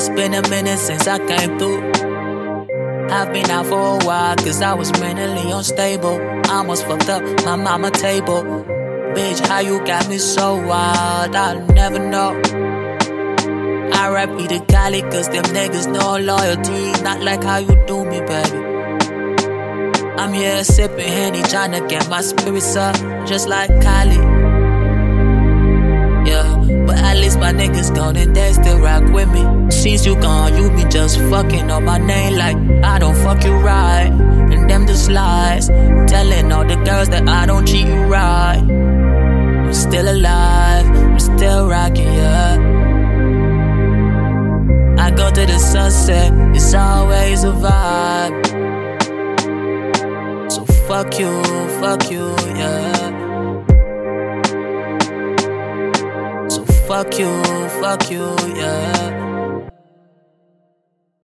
It's been a minute since I came through. I've been out for a while, cause I was mentally unstable. I almost fucked up my mama table. Bitch, how you got me so wild, I'll never know. I rap me the Cali, cause them niggas no loyalty. Not like how you do me, baby. I'm here sipping Henny, tryna get my spirits up, just like Kylie. Yeah, but at least my niggas gone and they still rock with me. Since you gone, you be just fucking up my name like I don't fuck you right, and them just lies, telling all the girls that I don't treat you right. I'm still alive, I'm still rocking, yeah. I go to the sunset, it's always a vibe. Fuck you, yeah. So fuck you, yeah.